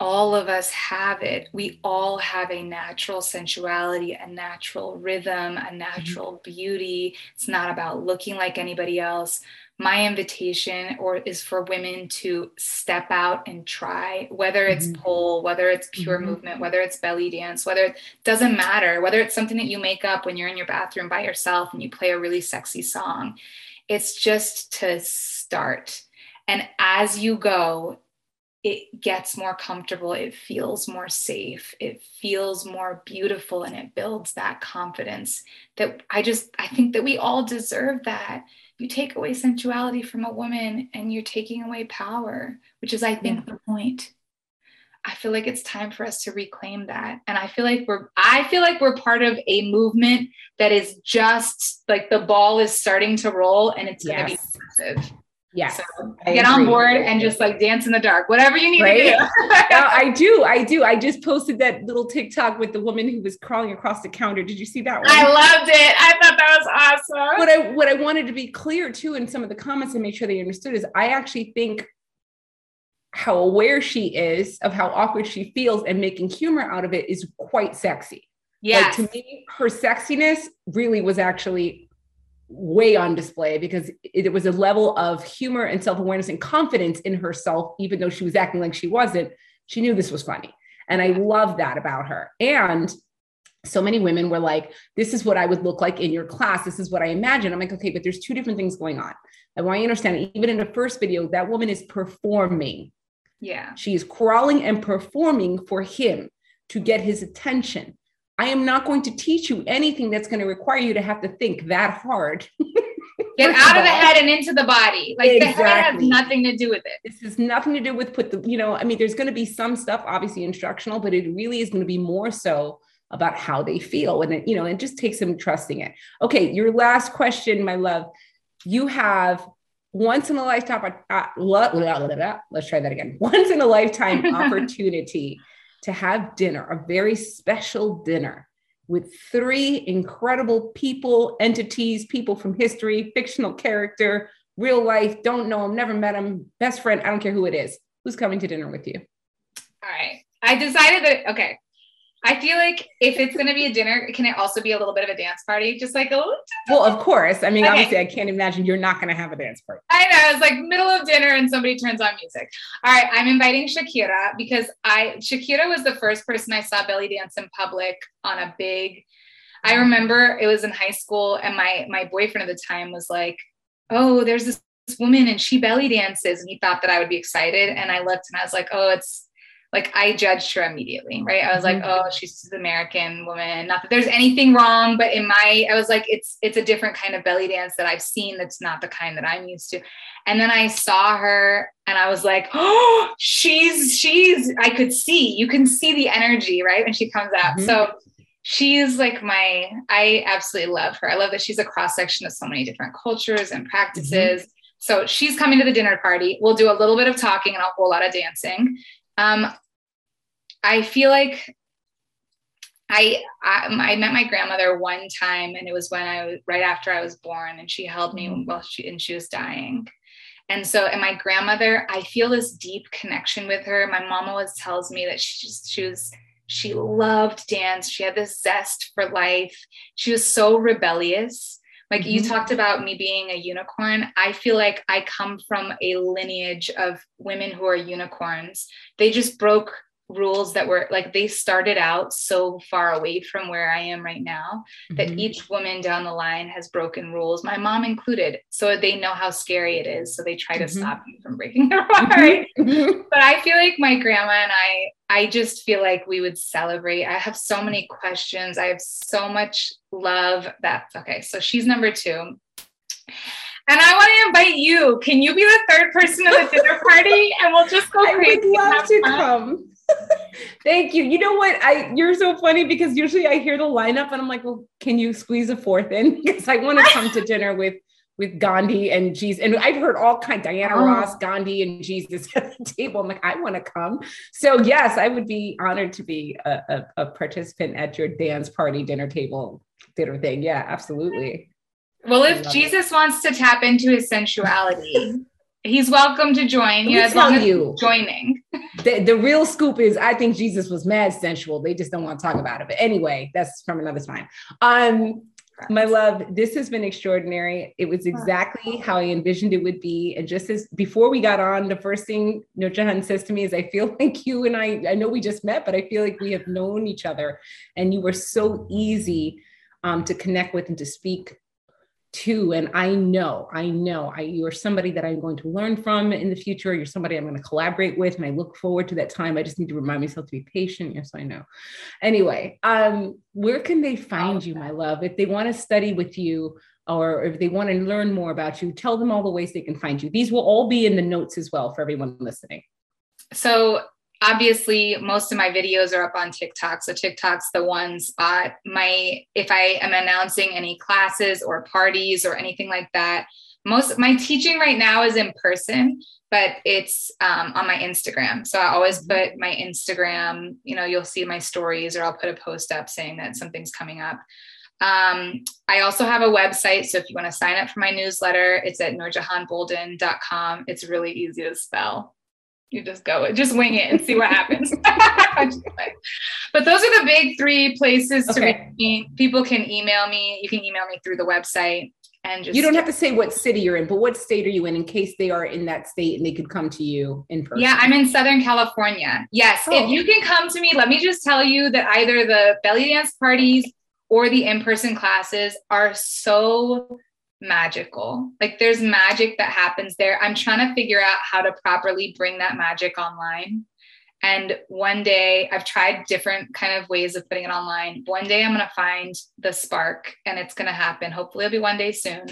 All of us have it. We all have a natural sensuality, a natural rhythm, a natural mm-hmm. beauty. It's not about looking like anybody else. My invitation or is for women to step out and try, whether it's mm-hmm. pole, whether it's pure mm-hmm. movement, whether it's belly dance, whether it doesn't matter, whether it's something that you make up when you're in your bathroom by yourself and you play a really sexy song. It's just to start. And as you go, it gets more comfortable, it feels more safe, it feels more beautiful, and it builds that confidence that I just, I think that we all deserve that. You take away sensuality from a woman and you're taking away power, which is, I think, yeah. the point. I feel like it's time for us to reclaim that. And I feel like we're, I feel like we're part of a movement that is just like the ball is starting to roll and it's yes. going to be massive. Yes. So get on board and just like dance in the dark, whatever you need right? to do. No, I do. I do. I just posted that little TikTok with the woman who was crawling across the counter. Did you see that one? I loved it. I thought that was awesome. What I, what I wanted to be clear too, in some of the comments and make sure they understood is I actually think how aware she is of how awkward she feels and making humor out of it is quite sexy. Yeah. Like, to me, her sexiness really was actually way on display because it, it was a level of humor and self-awareness and confidence in herself, even though she was acting like she wasn't. She knew this was funny. And I love that about her. And so many women were like, this is what I would look like in your class. This is what I imagine. I'm like, okay, but there's two different things going on. I want you to understand, even in the first video, that woman is performing. Yeah. She is crawling and performing for him to get his attention. I am not going to teach you anything that's going to require you to have to think that hard. Get out of the head and into the body. Like exactly. The head has nothing to do with it. This has nothing to do with put the, you know, I mean, there's going to be some stuff, obviously instructional, but it really is going to be more so about how they feel. And, it, you know, it just takes them trusting it. Okay. Your last question, my love, you have once in a lifetime, uh, la, la, la, la, la, let's try that again. Once in a lifetime opportunity to have dinner, a very special dinner with three incredible people, entities, people from history, fictional character, real life, don't know them, never met them, best friend, I don't care who it is. Who's coming to dinner with you? All right. I decided that, okay. I feel like if it's going to be a dinner, can it also be a little bit of a dance party? Just like, a well, of course. I mean, okay. Obviously I can't imagine you're not going to have a dance party. I know. It's like middle of dinner and somebody turns on music. All right. I'm inviting Shakira because I, Shakira was the first person I saw belly dance in public on a big, I remember it was in high school and my, my boyfriend at the time was like, oh, there's this woman and she belly dances. And he thought that I would be excited. And I looked and I was like, oh, it's, like I judged her immediately, right? I was like, oh, she's an American woman. Not that there's anything wrong, but in my, I was like, it's it's a different kind of belly dance that I've seen that's not the kind that I'm used to. And then I saw her and I was like, oh, she's, she's, I could see, you can see the energy, right? When she comes out. Mm-hmm. So she's like my, I absolutely love her. I love that she's a cross-section of so many different cultures and practices. Mm-hmm. So she's coming to the dinner party. We'll do a little bit of talking and a whole lot of dancing. Um, I feel like I, I, I met my grandmother one time and it was when I was right after I was born and she held me while she, and she was dying. And so, and my grandmother, I feel this deep connection with her. My mom always tells me that she just, she was, She loved dance. She had this zest for life. She was so rebellious. Like, mm-hmm. you talked about me being a unicorn. I feel like I come from a lineage of women who are unicorns. They just broke rules that were like, they started out so far away from where I am right now that mm-hmm. each woman down the line has broken rules, my mom included, so they know how scary it is. So they try to mm-hmm. stop you from breaking the rules. Mm-hmm. But I feel like my grandma and I, I just feel like we would celebrate. I have so many questions. I have so much love that. Okay. So she's number two. And I want to invite you. Can you be the third person at the dinner party? And we'll just go crazy. I would love to fun. Come. Thank you. You know what? I you're so funny, because usually I hear the lineup and I'm like, well, can you squeeze a fourth in? Because I want to come to dinner with with Gandhi and Jesus. And I've heard all kinds, Diana oh. Ross, Gandhi, and Jesus at the table. I'm like, I want to come. So yes, I would be honored to be a, a, a participant at your dance party, dinner table, dinner thing. Yeah, absolutely. Well, if Jesus it. wants to tap into his sensuality, he's welcome to join. Yeah, as long as you joining. The, the real scoop is, I think Jesus was mad sensual. They just don't want to talk about it. But anyway, that's from another time. Um, my love, this has been extraordinary. It was exactly how I envisioned it would be. And just as before we got on, the first thing Nurjahan says to me is, I feel like you and I, I know we just met, but I feel like we have known each other. And you were so easy um, to connect with and to speak too. And I know, I know I, you're somebody that I'm going to learn from in the future. You're somebody I'm going to collaborate with. And I look forward to that time. I just need to remind myself to be patient. Yes, I know. Anyway, um, where can they find you, my love? If they want to study with you, or if they want to learn more about you, tell them all the ways they can find you. These will all be in the notes as well for everyone listening. So obviously, most of my videos are up on TikTok. So TikTok's the one spot. My, if I am announcing any classes or parties or anything like that, most of my teaching right now is in person, but it's um, on my Instagram. So I always put my Instagram, you know, you'll see my stories, or I'll put a post up saying that something's coming up. Um, I also have a website. So if you want to sign up for my newsletter, it's at nurjahan boulden dot com. It's really easy to spell. You just go, just wing it and see what happens. But those are the big three places to okay. reach me. People can email me. You can email me through the website. And just, you don't have to say what city you're in, but what state are you in, in case they are in that state and they could come to you in person? Yeah, I'm in Southern California. Yes. Oh. If you can come to me, let me just tell you that either the belly dance parties or the in-person classes are so magical. Like, there's magic that happens there. I'm trying to figure out how to properly bring that magic online. And one day, I've tried different kind of ways of putting it online. One day I'm going to find the spark and it's going to happen. Hopefully it'll be one day soon.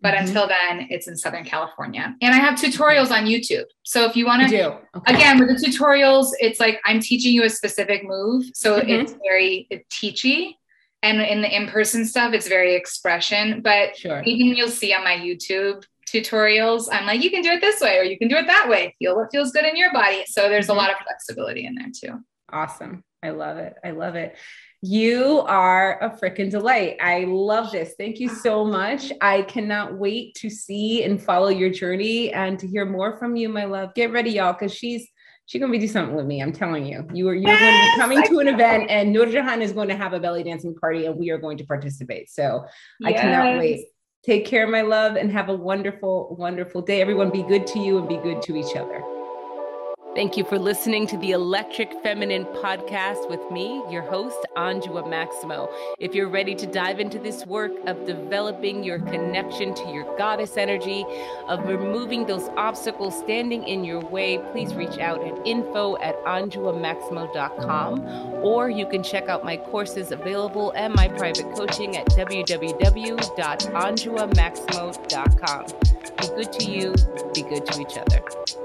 But mm-hmm. until then, it's in Southern California. And I have tutorials on YouTube. So if you want to, do. Okay. Again, with the tutorials, it's like, I'm teaching you a specific move. So mm-hmm. it's very it's teachy. And in the in-person stuff, it's very expression, but sure. even you'll see on my YouTube tutorials, I'm like, you can do it this way, or you can do it that way. Feel what feels good in your body. So there's mm-hmm. a lot of flexibility in there too. Awesome. I love it. I love it. You are a freaking delight. I love this. Thank you so much. I cannot wait to see and follow your journey and to hear more from you, my love. Get ready, y'all, because she's She's going to be do something with me. I'm telling you, you are, you're yes, going to be coming I to an know. event, and Nurjahan is going to have a belly dancing party and we are going to participate. So yes. I cannot wait. Take care, my love, and have a wonderful, wonderful day. Everyone be good to you and be good to each other. Thank you for listening to the Electric Feminine Podcast with me, your host, Andrea Maximo. If you're ready to dive into this work of developing your connection to your goddess energy, of removing those obstacles standing in your way, please reach out at info at andrea maximo dot com, or you can check out my courses available and my private coaching at w w w dot andrea maximo dot com. Be good to you, be good to each other.